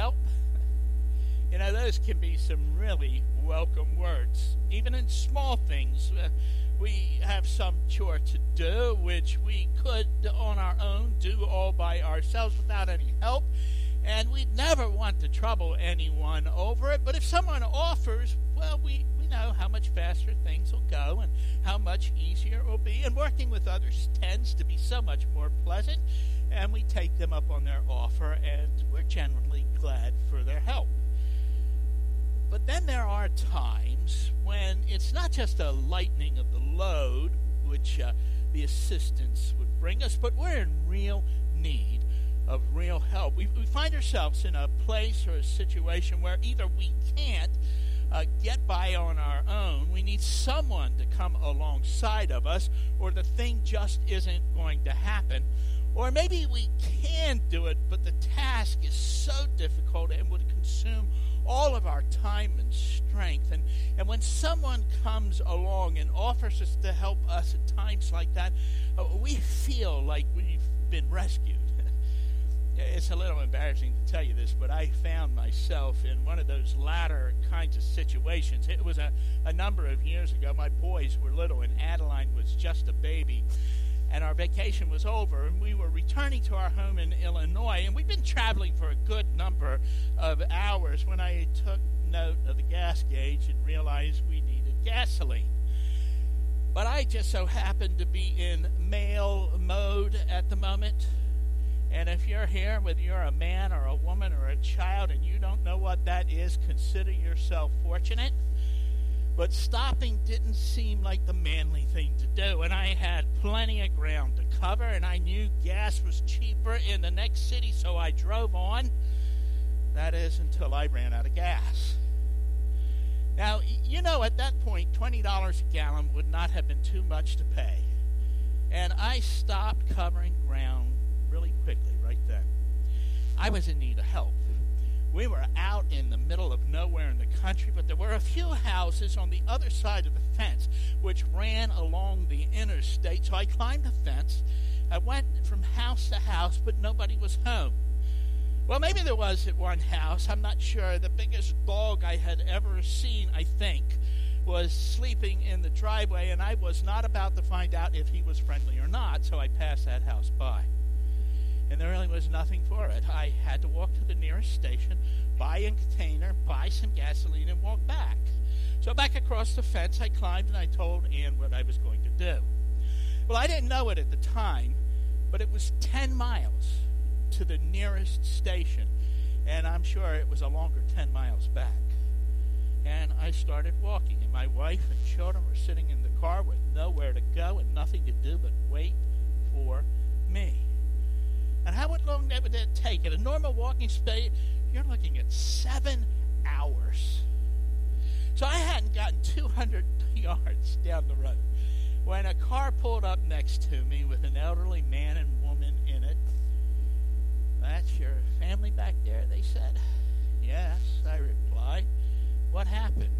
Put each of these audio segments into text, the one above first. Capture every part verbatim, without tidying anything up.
help? You know, those can be some really welcome words. Even in small things, uh, we have some chore to do, which we could, on our own, do all by ourselves without any help. And we'd never want to trouble anyone over it. But if someone offers, well, we, we know how much faster things will go and how much easier it will be. And working with others tends to be so much more pleasant. And we take them up on their offer, and we're generally glad for their help. But then there are times when it's not just a lightening of the load, which uh, the assistance would bring us, but we're in real need of real help. We, we find ourselves in a place or a situation where either we can't uh, get by on our own, we need someone to come alongside of us, or the thing just isn't going to happen. Or maybe we can do it, but the task is so difficult and would consume all of our time and strength. And, and when someone comes along and offers us to help us at times like that, uh, we feel like we've been rescued. It's a little embarrassing to tell you this, but I found myself in one of those latter kinds of situations. It was a, a number of years ago. My boys were little, and Adeline was just a baby. And our vacation was over, and we were returning to our home in Illinois, and we'd been traveling for a good number of hours when I took note of the gas gauge and realized we needed gasoline. But I just so happened to be in male mode at the moment, and if you're here, whether you're a man or a woman or a child, and you don't know what that is, consider yourself fortunate. But stopping didn't seem like the manly thing to do, and I had plenty of ground to cover, and I knew gas was cheaper in the next city, so I drove on. That is, until I ran out of gas. Now, you know, at that point, twenty dollars a gallon would not have been too much to pay, and I stopped covering ground really quickly right then. I was in need of help. We were out in the middle of nowhere in the country, but there were a few houses on the other side of the fence which ran along the interstate. So I climbed the fence. I went from house to house, but nobody was home. Well, maybe there was at one house. I'm not sure. The biggest dog I had ever seen, I think, was sleeping in the driveway, and I was not about to find out if he was friendly or not, so I passed that house by. And there really was nothing for it. I had to walk to the nearest station, buy a container, buy some gasoline, and walk back. So back across the fence, I climbed, and I told Ann what I was going to do. Well, I didn't know it at the time, but it was ten miles to the nearest station, and I'm sure it was a longer ten miles back. And I started walking, and my wife and children were sitting in the car with nowhere to go and nothing to do but wait for me. And how long would that take? At a normal walking speed, you're looking at seven hours. So I hadn't gotten two hundred yards down the road when a car pulled up next to me with an elderly man and woman in it. "That's your family back there," they said. "Yes," I replied. "What happened?"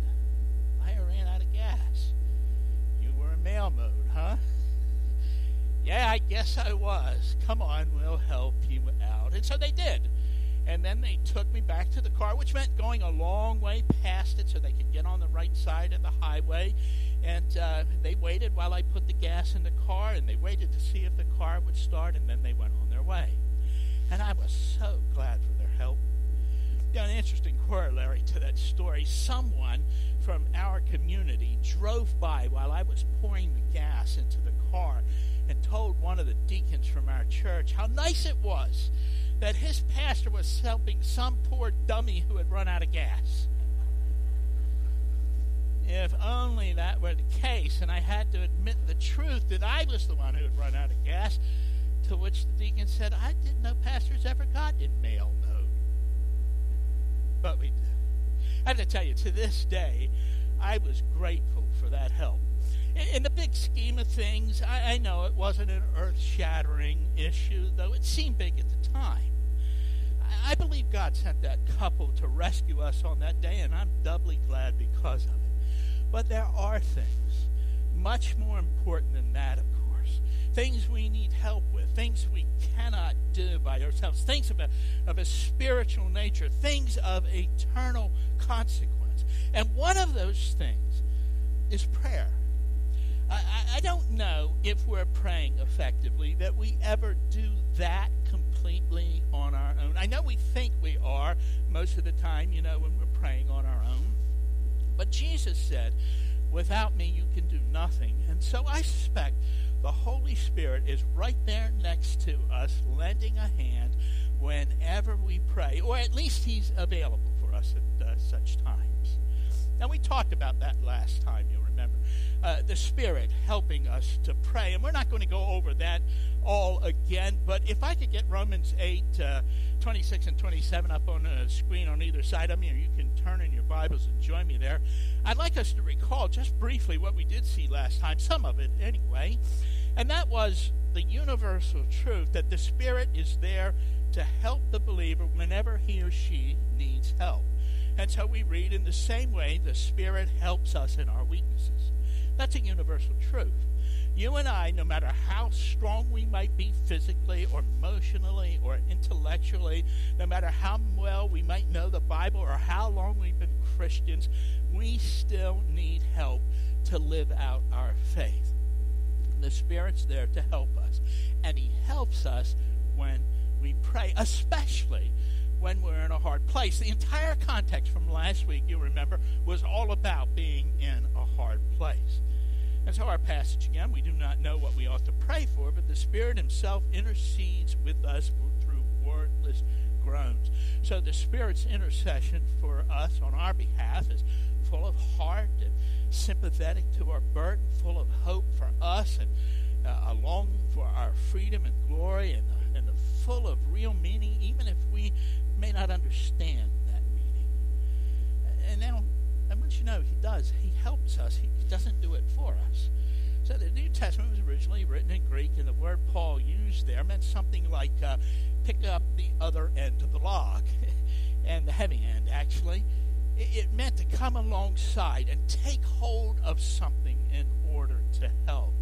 "I ran out of gas." "You were in mail mode, huh?" "Yeah, I guess I was. Come on, we'll help you out." And so they did. And then they took me back to the car, which meant going a long way past it so they could get on the right side of the highway. And uh, they waited while I put the gas in the car, and they waited to see if the car would start, and then they went on their way. And I was so glad for their help. You know, an interesting corollary to that story, someone from our community drove by while I was pouring the gas into the car and told one of the deacons from our church how nice it was that his pastor was helping some poor dummy who had run out of gas. If only that were the case, and I had to admit the truth that I was the one who had run out of gas, to which the deacon said, "I didn't know pastors ever got in mail mode." But we did. I have to tell you, to this day, I was grateful for that help. In the big scheme of things, I know it wasn't an earth-shattering issue, though it seemed big at the time. I believe God sent that couple to rescue us on that day, and I'm doubly glad because of it. But there are things much more important than that, of course. things we need help with, things we cannot do by ourselves, things of a, of a spiritual nature, things of eternal consequence. And one of those things is prayer. I, I don't know if we're praying effectively, that we ever do that completely on our own. I know we think we are most of the time, you know, when we're praying on our own. But Jesus said, without me you can do nothing. And so I suspect the Holy Spirit is right there next to us, lending a hand whenever we pray, or at least he's available for us at uh, such times. Now, we talked about that last time, you'll remember. Uh, the Spirit helping us to pray. And we're not going to go over that all again. But if I could get Romans eight, uh, twenty-six and twenty-seven up on the screen on either side of me, or you can turn in your Bibles and join me there. I'd like us to recall just briefly what we did see last time, some of it anyway. And that was the universal truth that the Spirit is there to help the believer whenever he or she needs help. And so we read, in the same way, the Spirit helps us in our weaknesses. That's a universal truth. You and I, no matter how strong we might be physically or emotionally or intellectually, no matter how well we might know the Bible or how long we've been Christians, we still need help to live out our faith. The Spirit's there to help us, and he helps us when we pray, especially when we're in a hard place. The entire context from last week, you remember, was all about being in a hard place. And so our passage again, we do not know what we ought to pray for, but the Spirit himself intercedes with us through wordless groans. So the Spirit's intercession for us on our behalf is full of heart and sympathetic to our burden, full of hope for us and uh, a longing for our freedom and glory, and the, and the full of real meaning, even if we may not understand that meaning. And now, and once you know, he does. He helps us. He doesn't do it for us. So the New Testament was originally written in Greek, and the word Paul used there meant something like uh, pick up the other end of the log, and the heavy end, actually. It, it meant to come alongside and take hold of something in order to help.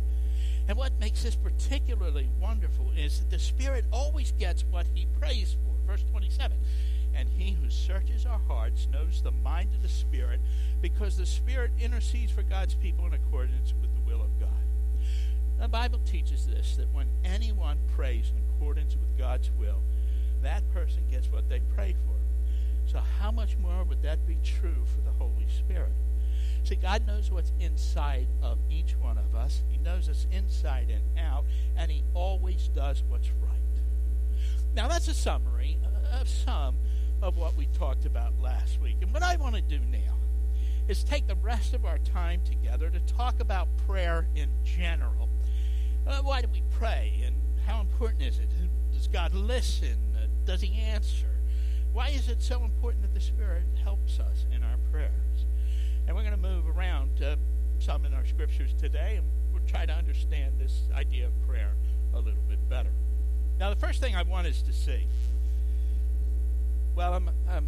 And what makes this particularly wonderful is that the Spirit always gets what he prays for. Verse twenty-seven, and he who searches our hearts knows the mind of the Spirit, because the Spirit intercedes for God's people in accordance with the will of God. The Bible teaches this, that when anyone prays in accordance with God's will, that person gets what they pray for. So how much more would that be true for the Holy Spirit? See, God knows what's inside of each one of us. He knows us inside and out, and he always does what's right. Now, that's a summary of some of what we talked about last week. And what I want to do now is take the rest of our time together to talk about prayer in general. Uh, why do we pray, and how important is it? Does God listen? Uh, does he answer? Why is it so important that the Spirit helps us in our prayers? And we're going to move around uh, some in our scriptures today, and we'll try to understand this idea of prayer a little bit better. Now, the first thing I want us to see, well, I'm, I'm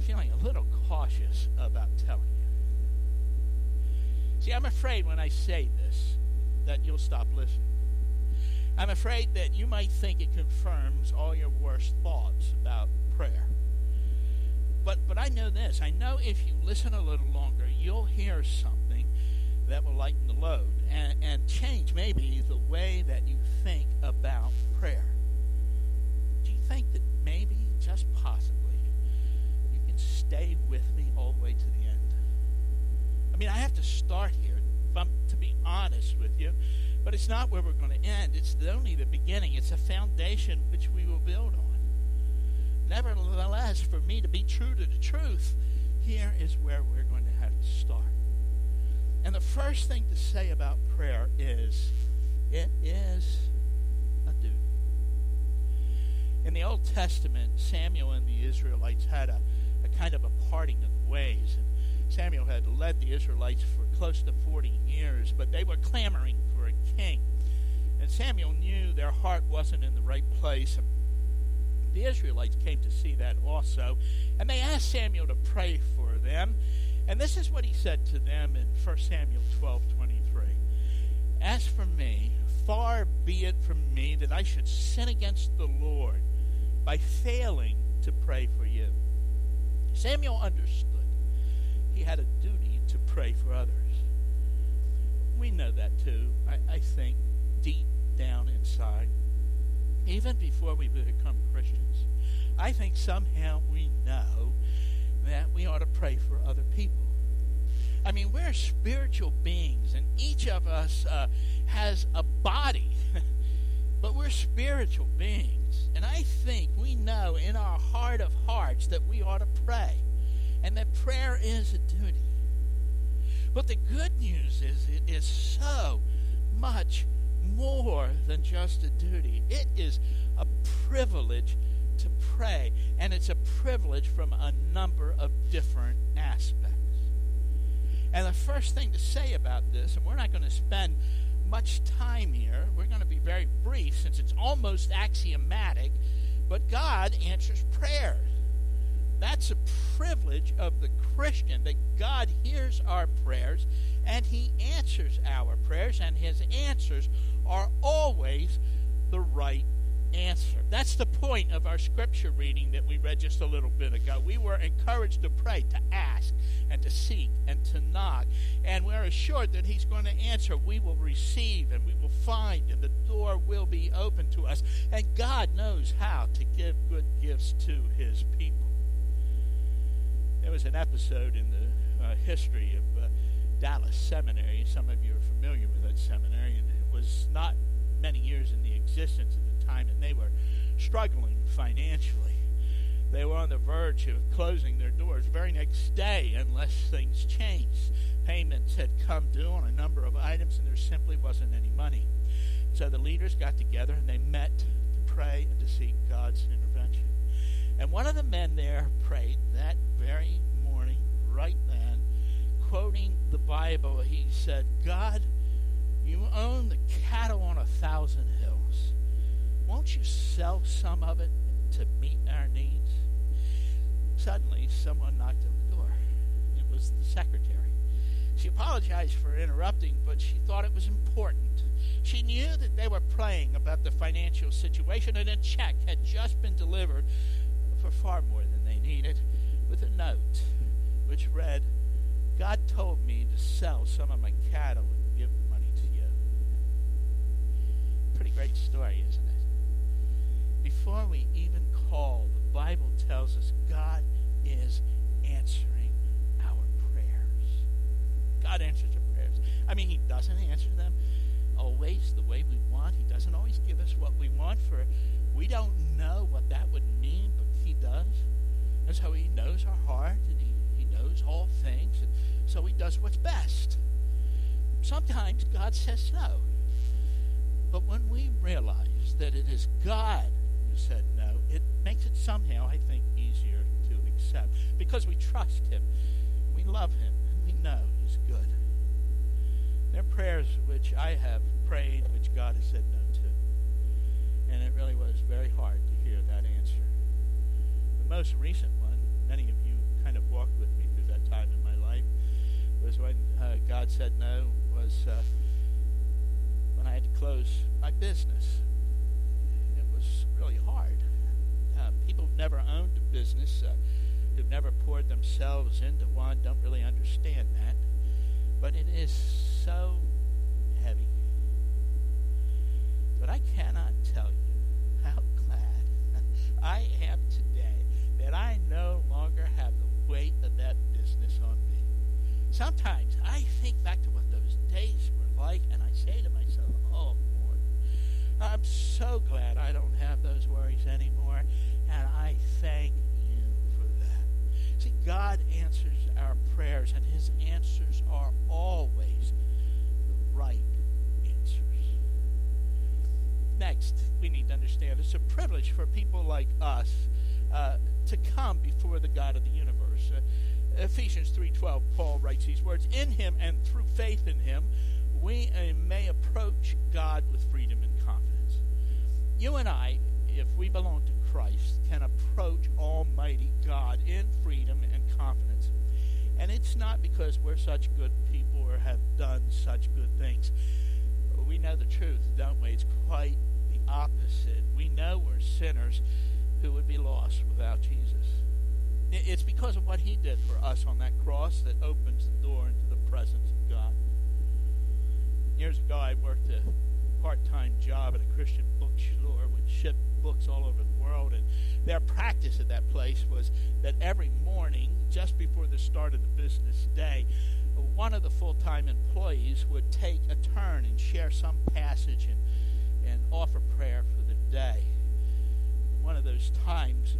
feeling a little cautious about telling you. See, I'm afraid when I say this that you'll stop listening. I'm afraid that you might think it confirms all your worst thoughts about prayer. But, but I know this. I know if you listen a little longer, you'll hear something that will lighten the load and, and change maybe the way that you think about prayer. Do you think that maybe, just possibly, you can stay with me all the way to the end? I mean, I have to start here, if I'm to be honest with you, but it's not where we're going to end. It's only the beginning. It's a foundation which we will build on. Nevertheless, for me to be true to the truth, here is where we're going to have to start. And the first thing to say about prayer is, it is a duty. In the Old Testament, Samuel and the Israelites had a, a kind of a parting of the ways. And Samuel had led the Israelites for close to forty years, but they were clamoring for a king. And Samuel knew their heart wasn't in the right place. And the Israelites came to see that also. And they asked Samuel to pray for them. And this is what he said to them in First Samuel twelve twenty-three. As for me, far be it from me that I should sin against the Lord by failing to pray for you. Samuel understood he had a duty to pray for others. We know that too, I, I think, deep down inside. Even before we become Christians, I think somehow we know that we ought to pray for other people. I mean, we're spiritual beings, and each of us uh, has a body, but we're spiritual beings. And I think we know in our heart of hearts that we ought to pray, and that prayer is a duty. But the good news is it is so much more than just a duty. It is a privilege to pray, and it's a privilege from a number of different aspects. And the first thing to say about this, and we're not going to spend much time here, we're going to be very brief since it's almost axiomatic, but God answers prayer. That's a privilege of the Christian, that God hears our prayers and he answers our prayers, and his answers are always the right answer. That's the point of our scripture reading that we read just a little bit ago. We were encouraged to pray, to ask, and to seek, and to knock. And we're assured that he's going to answer. We will receive, and we will find, and the door will be open to us. And God knows how to give good gifts to his people. There was an episode in the uh, history of uh, Dallas Seminary. Some of you are familiar with that seminary, and it was not many years in the existence of the time, and they were struggling financially. They were on the verge of closing their doors very next day unless things changed. Payments had come due on a number of items, and there simply wasn't any money. So the leaders got together, and they met to pray and to seek God's intervention. And one of the men there prayed that very morning, right then, quoting the Bible. He said, "God, you own the cattle on a thousand hills. Won't you sell some of it to meet our needs?" Suddenly, someone knocked on the door. It was the secretary. She apologized for interrupting, but she thought it was important. She knew that they were praying about the financial situation, and a check had just been delivered for far more than they needed, with a note which read, "God told me to sell some of my cattle and give the money to you." Pretty great story, isn't it? Before we even call, the Bible tells us God is answering our prayers. God answers our prayers. I mean, he doesn't answer them always the way we want. He doesn't always give us what we want, for we don't know what that would mean, but he does. And so he knows our heart, and he, he knows all things, and so he does what's best. Sometimes God says no. But when we realize that it is God who said no, it makes it somehow, I think, easier to accept, because we trust him, we love him, and we know he's good. There are prayers which I have prayed, which God has said no to. And it really was very hard to hear that answer. The most recent one, many of you kind of walked with me through that time in my life, was when uh, God said no, was uh, when I had to close my business. It was really hard. Uh, people who've never owned a business, uh, who've never poured themselves into one, don't really understand that. But it is so heavy. But I cannot tell you how glad I am today that I no longer have the weight of that business on me. Sometimes I think back to what those days were like, and I say to myself, "Oh, Lord, I'm so glad I don't have those worries anymore," and I thank you for that. See, God answers our prayers, and his answers are always the right answers. Next, we need to understand it's a privilege for people like us uh, to come before the God of the universe. Uh, Ephesians three twelve, Paul writes these words, "In him and through faith in him, we uh, may approach God with freedom and confidence." You and I, if we belong to Christ, can approach Almighty God in freedom and confidence. And it's not because we're such good people or have done such good things. we know the truth, don't we? It's quite the opposite. We know we're sinners who would be lost without Jesus. It's because of what he did for us on that cross that opens the door into the presence of God. Years ago, I worked a part-time job at a Christian bookstore which shipped books all over the world, and their practice at that place was that every morning, just before the start of the business day, one of the full-time employees would take a turn and share some passage and, and offer prayer for the day. One of those times,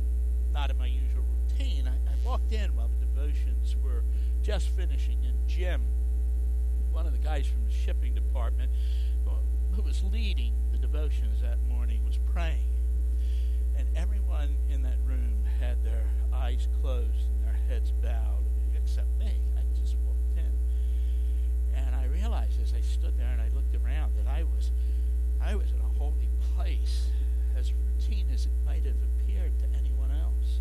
not in my usual routine, I, I walked in while the devotions were just finishing, and Jim, one of the guys from the shipping department, who was leading the devotions that morning, was praying. And everyone in that room had their eyes closed and their heads bowed, except me. I just walked in. And I realized as I stood there and I looked around that I was, I was in a holy place, as routine as it might have appeared to anyone else.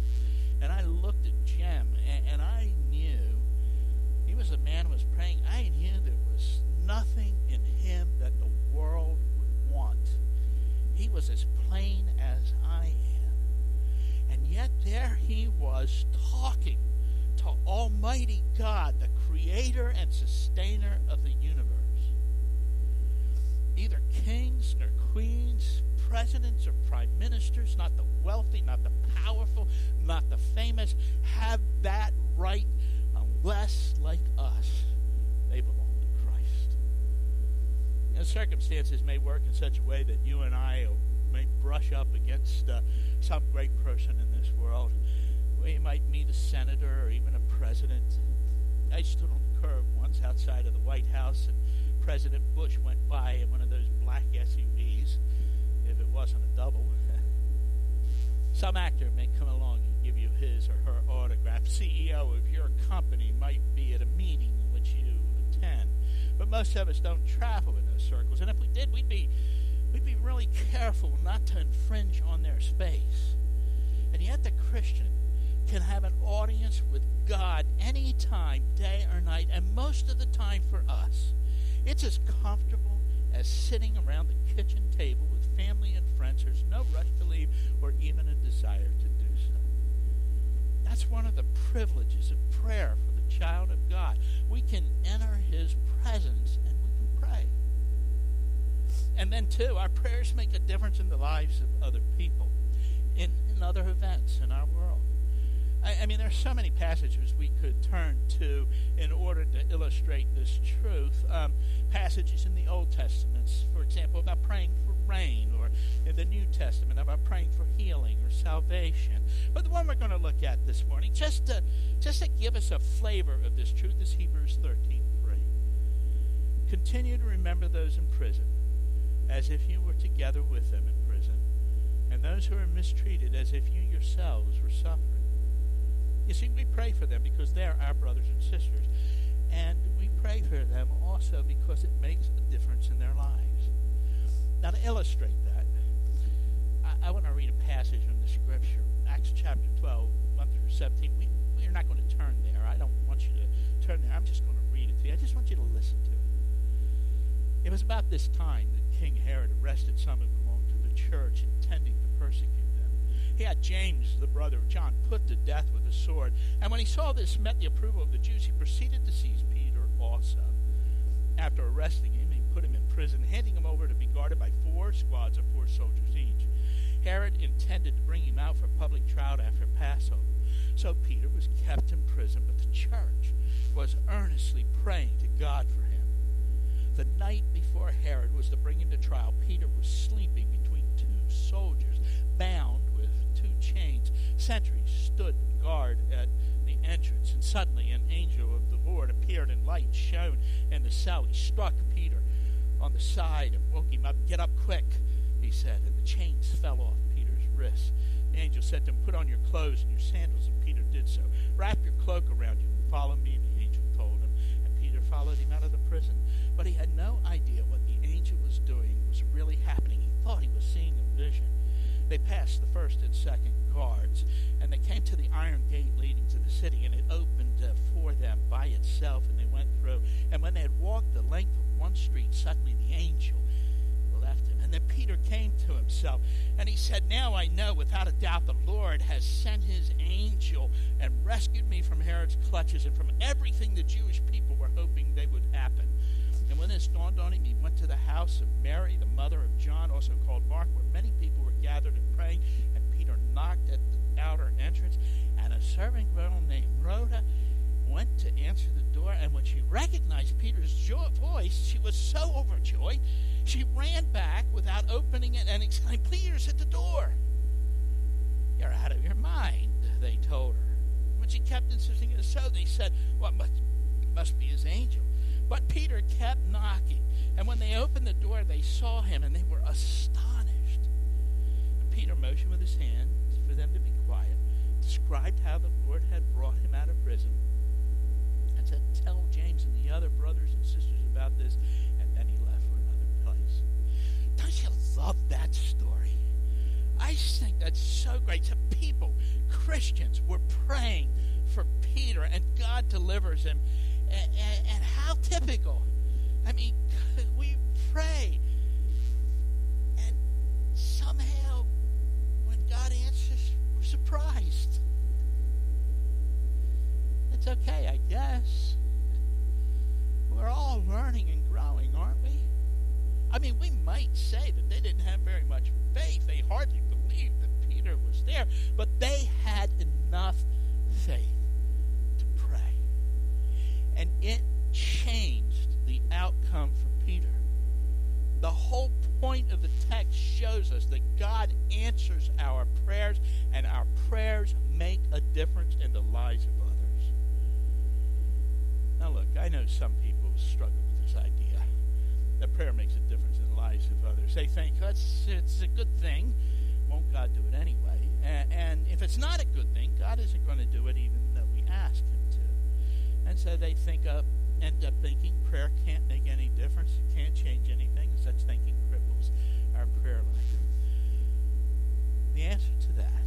And I looked at Jim, and, and I knew he was a man who was praying. I knew there was nothing in him that the world would want. He was as plain as I am. And yet there he was talking to Almighty God, the creator and sustainer of the universe. Neither kings nor queens, presidents or prime ministers, not the wealthy, not the powerful, not the famous, have that right unless, like us, they belong to Christ. And circumstances may work in such a way that you and I may brush up against uh, some great person in this world. We might meet a senator or even a president. I stood on the curb once outside of the White House, and President Bush went by in one of those black S U Vs. If it wasn't a double. Some actor may come along and give you his or her autograph. C E O of your company might be at a meeting in which you attend. But most of us don't travel in those circles. And if we did, we'd be we'd be really careful not to infringe on their space. And yet the Christian can have an audience with God any time, day or night, and most of the time for us. It's as comfortable as sitting around the kitchen table with family and friends. There's no rush to leave or even a desire to do so. That's one of the privileges of prayer for the child of God. We can enter his presence and we can pray. And then, too, our prayers make a difference in the lives of other people, in, in other events in our world. I, I mean, there are so many passages we could turn to in order to illustrate this truth. Um, passages in the Old Testament, for example, about praying for rain, or in the New Testament, about praying for healing or salvation. But the one we're going to look at this morning, just to, just to give us a flavor of this truth, is Hebrews thirteen three. Continue to remember those in prison, as if you were together with them in prison, and those who are mistreated, as if you yourselves were suffering. You see, we pray for them because they're our brothers and sisters. And we pray for them also because it makes a difference in their lives. Now, to illustrate that, I, I want to read a passage from the Scripture, Acts chapter twelve, one through seventeen. We, we are not going to turn there. I don't want you to turn there. I'm just going to read it to you. I just want you to listen to it. It was about this time that King Herod arrested some who belonged to the church, intending to persecute them. He had James, the brother of John, put to death with a sword. And when he saw this met the approval of the Jews, he proceeded to seize Peter also. After arresting him, he put him in prison, handing him over to be guarded by four squads of four soldiers each. Herod intended to bring him out for public trial after Passover. So Peter was kept in prison, but the church was earnestly praying to God for him. The night before Herod was to bring him to trial, Peter was sleeping between two soldiers, bound with two chains. Sentries stood guard at the entrance, and suddenly an angel of the Lord appeared, and light shone in the cell. He struck Peter on the side and woke him up. "Get up quick," he said, and the chains fell off Peter's wrists. The angel said to him, "Put on your clothes and your sandals," and Peter did so. "Wrap your cloak around you and follow me," the angel told him, and Peter followed him out of the prison. But he had no idea what the angel was doing was really happening. He thought he was seeing a vision. They passed the first and second guards, and they came to the iron gate leading to the city, and it opened uh, for them by itself, and they went through. And when they had walked the length of one street, suddenly the angel left him. And then Peter came to himself, and he said, "Now I know without a doubt the Lord has sent his angel and rescued me from Herod's clutches and from everything the Jewish people were hoping they would happen." And when this dawned on him, he went to the house of Mary, the mother of John, also called Mark, where many people were gathered and praying. And Peter knocked at the outer entrance, and a servant girl named Rhoda went to answer the door, and when she recognized Peter's jo- voice, she was so overjoyed, she ran back without opening it and exclaimed, "Peter's at the door." "You're out of your mind," they told her. But she kept insisting it was so. They said, "Well, it must, it must be his angel." But Peter kept knocking, and when they opened the door, they saw him, and they were astonished. And Peter motioned with his hand for them to be quiet, described how the Lord had brought him out of prison, and said, "Tell James and the other brothers and sisters about this," and then he left for another place. Don't you love that story? I think that's so great. Some people, Christians, were praying for Peter, and God delivers him. And, and, and how typical. I mean, we pray, and somehow when God answers, we're surprised. It's okay, I guess. We're all learning and growing, aren't we? I mean, we might say that they didn't have very much faith. They hardly believed that Peter was there, but they had enough faith. And it changed the outcome for Peter. The whole point of the text shows us that God answers our prayers, and our prayers make a difference in the lives of others. Now look, I know some people struggle with this idea that prayer makes a difference in the lives of others. They think, that's it's a good thing. Won't God do it anyway? And, and if it's not a good thing, God isn't going to do it even though we ask him. And so they think up, end up thinking prayer can't make any difference, it can't change anything, and such thinking cripples our prayer life. The answer to that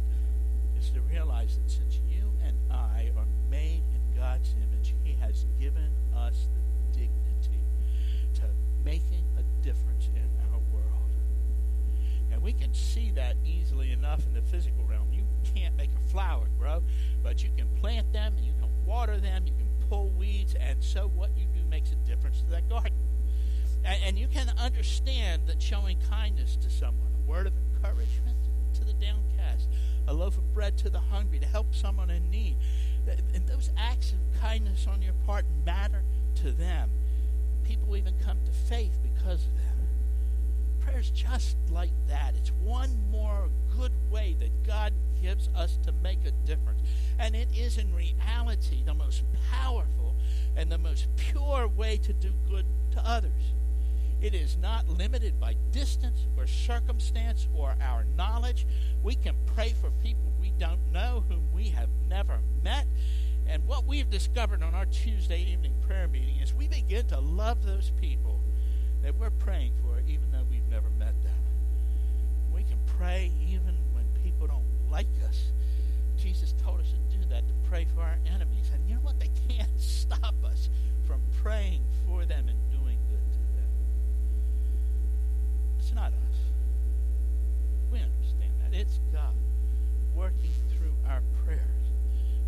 is to realize that since you and I are made in God's image, he has given us the dignity to making a difference in our world. And we can see that easily enough in the physical realm. You can't make a flower grow, but you can plant them, and you can water them, you can pull weeds, and so what you do makes a difference to that garden. And, and you can understand that showing kindness to someone, a word of encouragement to the downcast, a loaf of bread to the hungry, to help someone in need, and those acts of kindness on your part matter to them. People even come to faith because of them. Prayer's just like that. It's one more good way that God gives us to make a difference. And it is in reality the most powerful and the most pure way to do good to others. It is not limited by distance or circumstance or our knowledge. We can pray for people we don't know, whom we have never met. And what we've discovered on our Tuesday evening prayer meeting is we begin to love those people that we're praying for, even though we've never met them. We can pray even when people don't like us. Jesus told us to do that, to pray for our enemies. And you know what? They can't stop us from praying for them and doing good to them. It's not us. We understand that. It's God working through our prayers.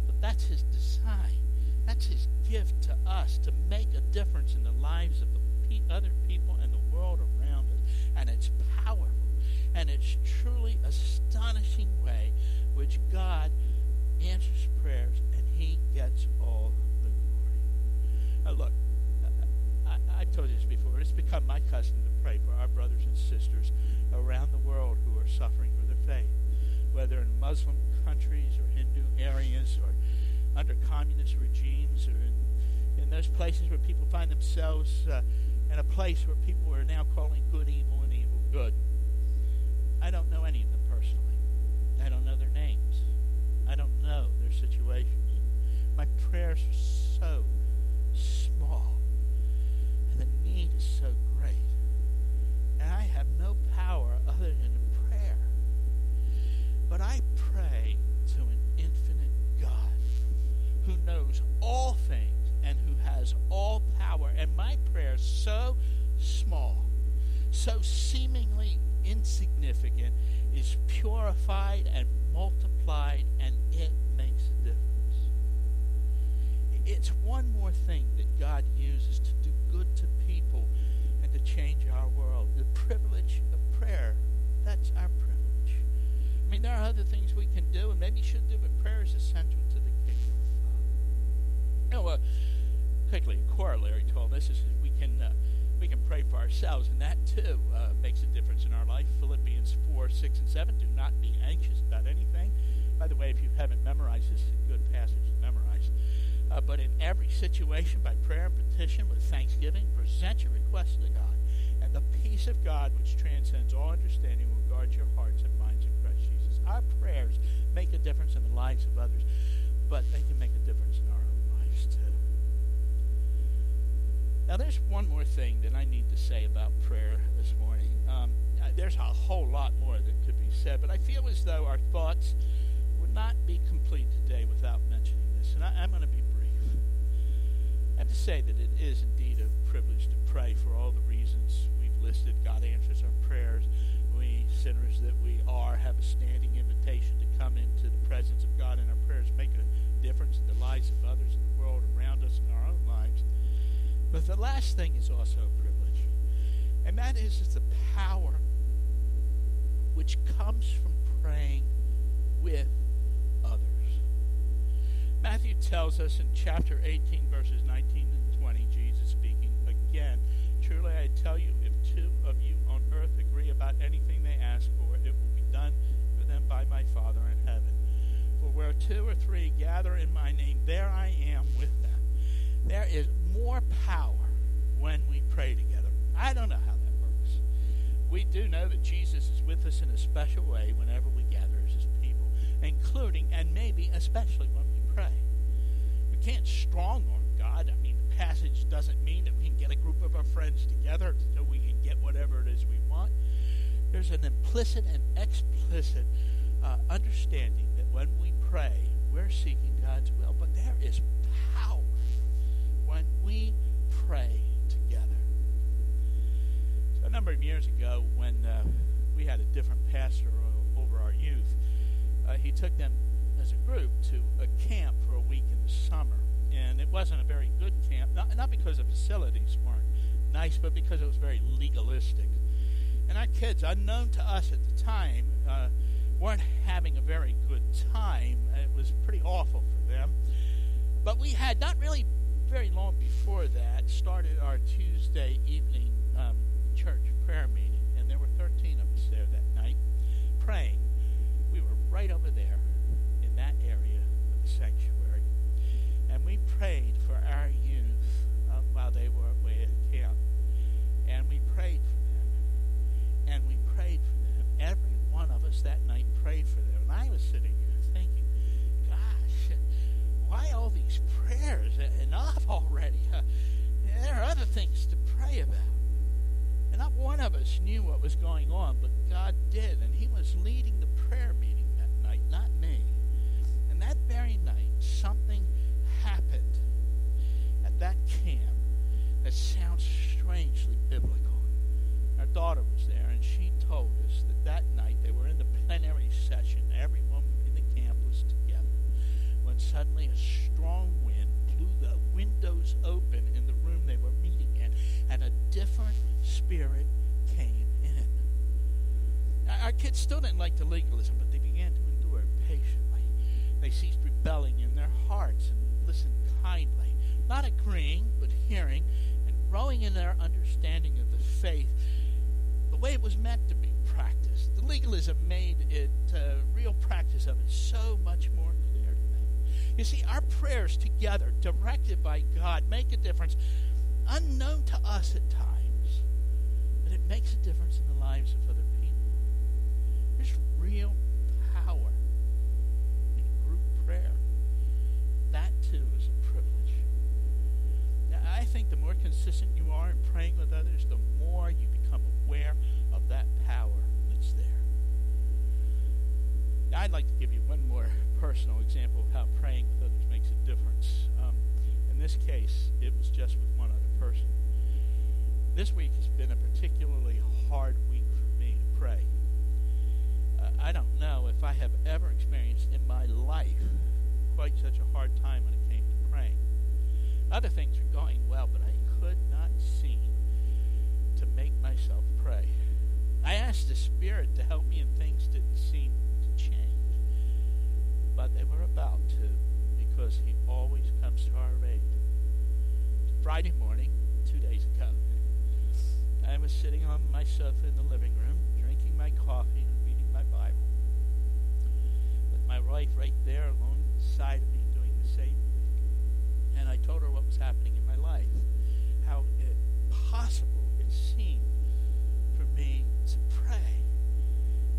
But that's his design. That's his gift to us, to make a difference in the lives of the other people and the world around us. And it's powerful, and it's truly astonishing way which God answers prayers, and he gets all the glory. Now look, I, I, I've told you this before. It's become my custom to pray for our brothers and sisters around the world who are suffering for their faith, whether in Muslim countries or Hindu areas or under communist regimes or in, in those places where people find themselves uh, in a place where people are now calling good evil and evil good. I don't know any of them personally. I don't know their names. I don't know their situations. My prayers are so small, and the need is so great. And I have no power other than prayer. But I pray to an infinite God has all power. And my prayer, so small, so seemingly insignificant, is purified and multiplied, and it makes a difference. It's one more thing that God uses to do good to people and to change our world. The privilege of prayer, that's our privilege. I mean, there are other things we can do and maybe should do, but prayer is essential to the kingdom of God. You know, uh, quickly, a corollary to all this is we can uh, we can pray for ourselves, and that too uh, makes a difference in our life. Philippians four, six, and seven, do not be anxious about anything. By the way, if you haven't memorized this, it's a good passage to memorize. Uh, but in every situation, by prayer and petition, with thanksgiving, present your requests to God. And the peace of God, which transcends all understanding, will guard your hearts and minds in Christ Jesus. Our prayers make a difference in the lives of others, but they can make a difference in our own lives too. Now, there's one more thing that I need to say about prayer this morning. Um, there's a whole lot more that could be said, but I feel as though our thoughts would not be complete today without mentioning this, and I, I'm going to be brief. I have to say that it is indeed a privilege to pray for all the reasons we've listed. God answers our prayers. We sinners that we are have a standing invitation to come into the presence of God, and our prayers make a difference in the lives of others in the world around us and our own lives. But the last thing is also a privilege, and that is, is the power which comes from praying with others. Matthew tells us in chapter eighteen, verses nineteen and twenty, Jesus speaking again, "Truly I tell you, if two of you on earth agree about anything they ask for, it will be done for them by my Father in heaven. For where two or three gather in my name, there I am with them." There is more power when we pray together. I don't know how that works. We do know that Jesus is with us in a special way whenever we gather as his people, including and maybe especially when we pray. We can't strong-arm God. I mean, the passage doesn't mean that we can get a group of our friends together so we can get whatever it is we want. There's an implicit and explicit uh, understanding that when we pray, we're seeking God's will. But there is power when we pray together. So a number of years ago, when uh, we had a different pastor over our youth, uh, he took them as a group to a camp for a week in the summer. And it wasn't a very good camp, not, not because the facilities weren't nice, but because it was very legalistic. And our kids, unknown to us at the time, uh, weren't having a very good time. It was pretty awful for them. But we had not really very long before that started our Tuesday evening um, church prayer meeting, and there were thirteen of us there that night praying. We were right over there in that area of the sanctuary, and we prayed for our youth uh, while they were away at camp, and we prayed for them, and we prayed for them. Every one of us that night prayed for them, and I was sitting here thinking, why all these prayers? Enough already. Uh, there are other things to pray about. And not one of us knew what was going on, but God did. And he was leading the prayer meeting that night, not me. And that very night, something happened at that camp that sounds strangely biblical. Our daughter was there, and she told us that that night they were in the plenary session. Everyone in the camp was together. When suddenly a strong wind blew the windows open in the room they were meeting in, and a different spirit came in. Our kids still didn't like the legalism, but they began to endure it patiently. They ceased rebelling in their hearts and listened kindly, not agreeing, but hearing, and growing in their understanding of the faith the way it was meant to be practiced. The legalism made it uh, real practice of it so much more clear. You see, our prayers together, directed by God, make a difference, unknown to us at times, but it makes a difference in the lives of other people. There's real power in group prayer. That, too, is a privilege. Now, I think the more consistent you are in praying with others, the more you become aware of that power that's there. Now, I'd like to give you one more personal example of how praying with others makes a difference. Um, in this case, it was just if I have ever experienced in my life quite such a hard time when it came to praying. Other things were going well, but I could not seem to make myself pray. I asked the Spirit to help me, and things didn't seem to change. But they were about to, because He always comes to our aid. Friday morning, two days ago, I was sitting on my sofa in the living room, drinking my coffee and reading my Bible, with my wife right there alongside of me doing the same thing. And I told her what was happening in my life, how impossible it seemed for me to pray.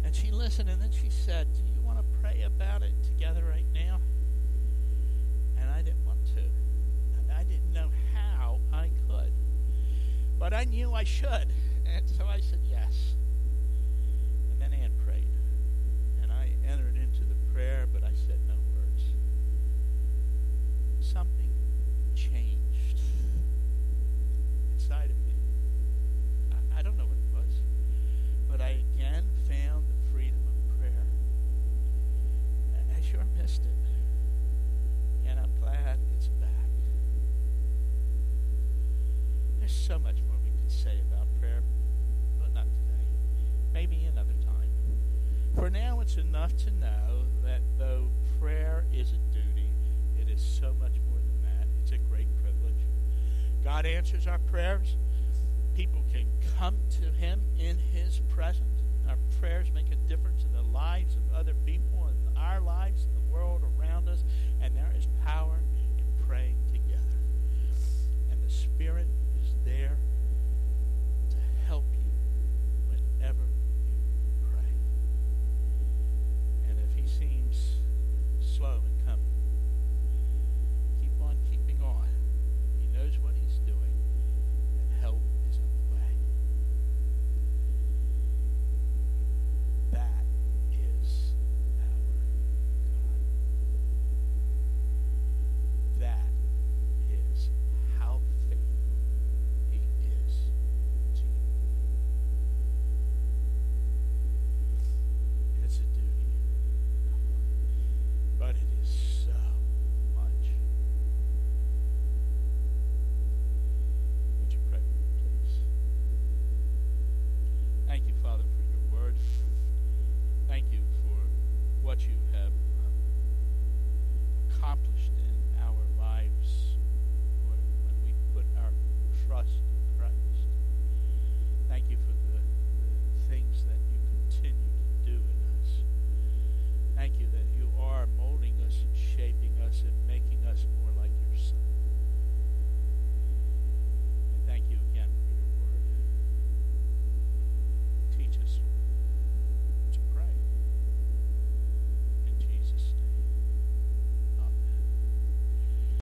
And she listened, and then she said, "Do you want to pray about it together right now?" And I didn't want to. I didn't know how I could. But I knew I should. And so I said yes. And then Ann prayed. And I entered into the prayer, but I said no words. Something changed inside of me. I, I don't know what it was. But I again found the freedom of prayer. And I sure missed it. And I'm glad it's back. There's so much more we could say about prayer, but not today. Maybe another time. For now, it's enough to know that though prayer is a duty, it is so much more than that. It's a great privilege. God answers our prayers. People can come to Him in His presence. Our prayers make a difference in the lives of other people, in our lives, in the world around us.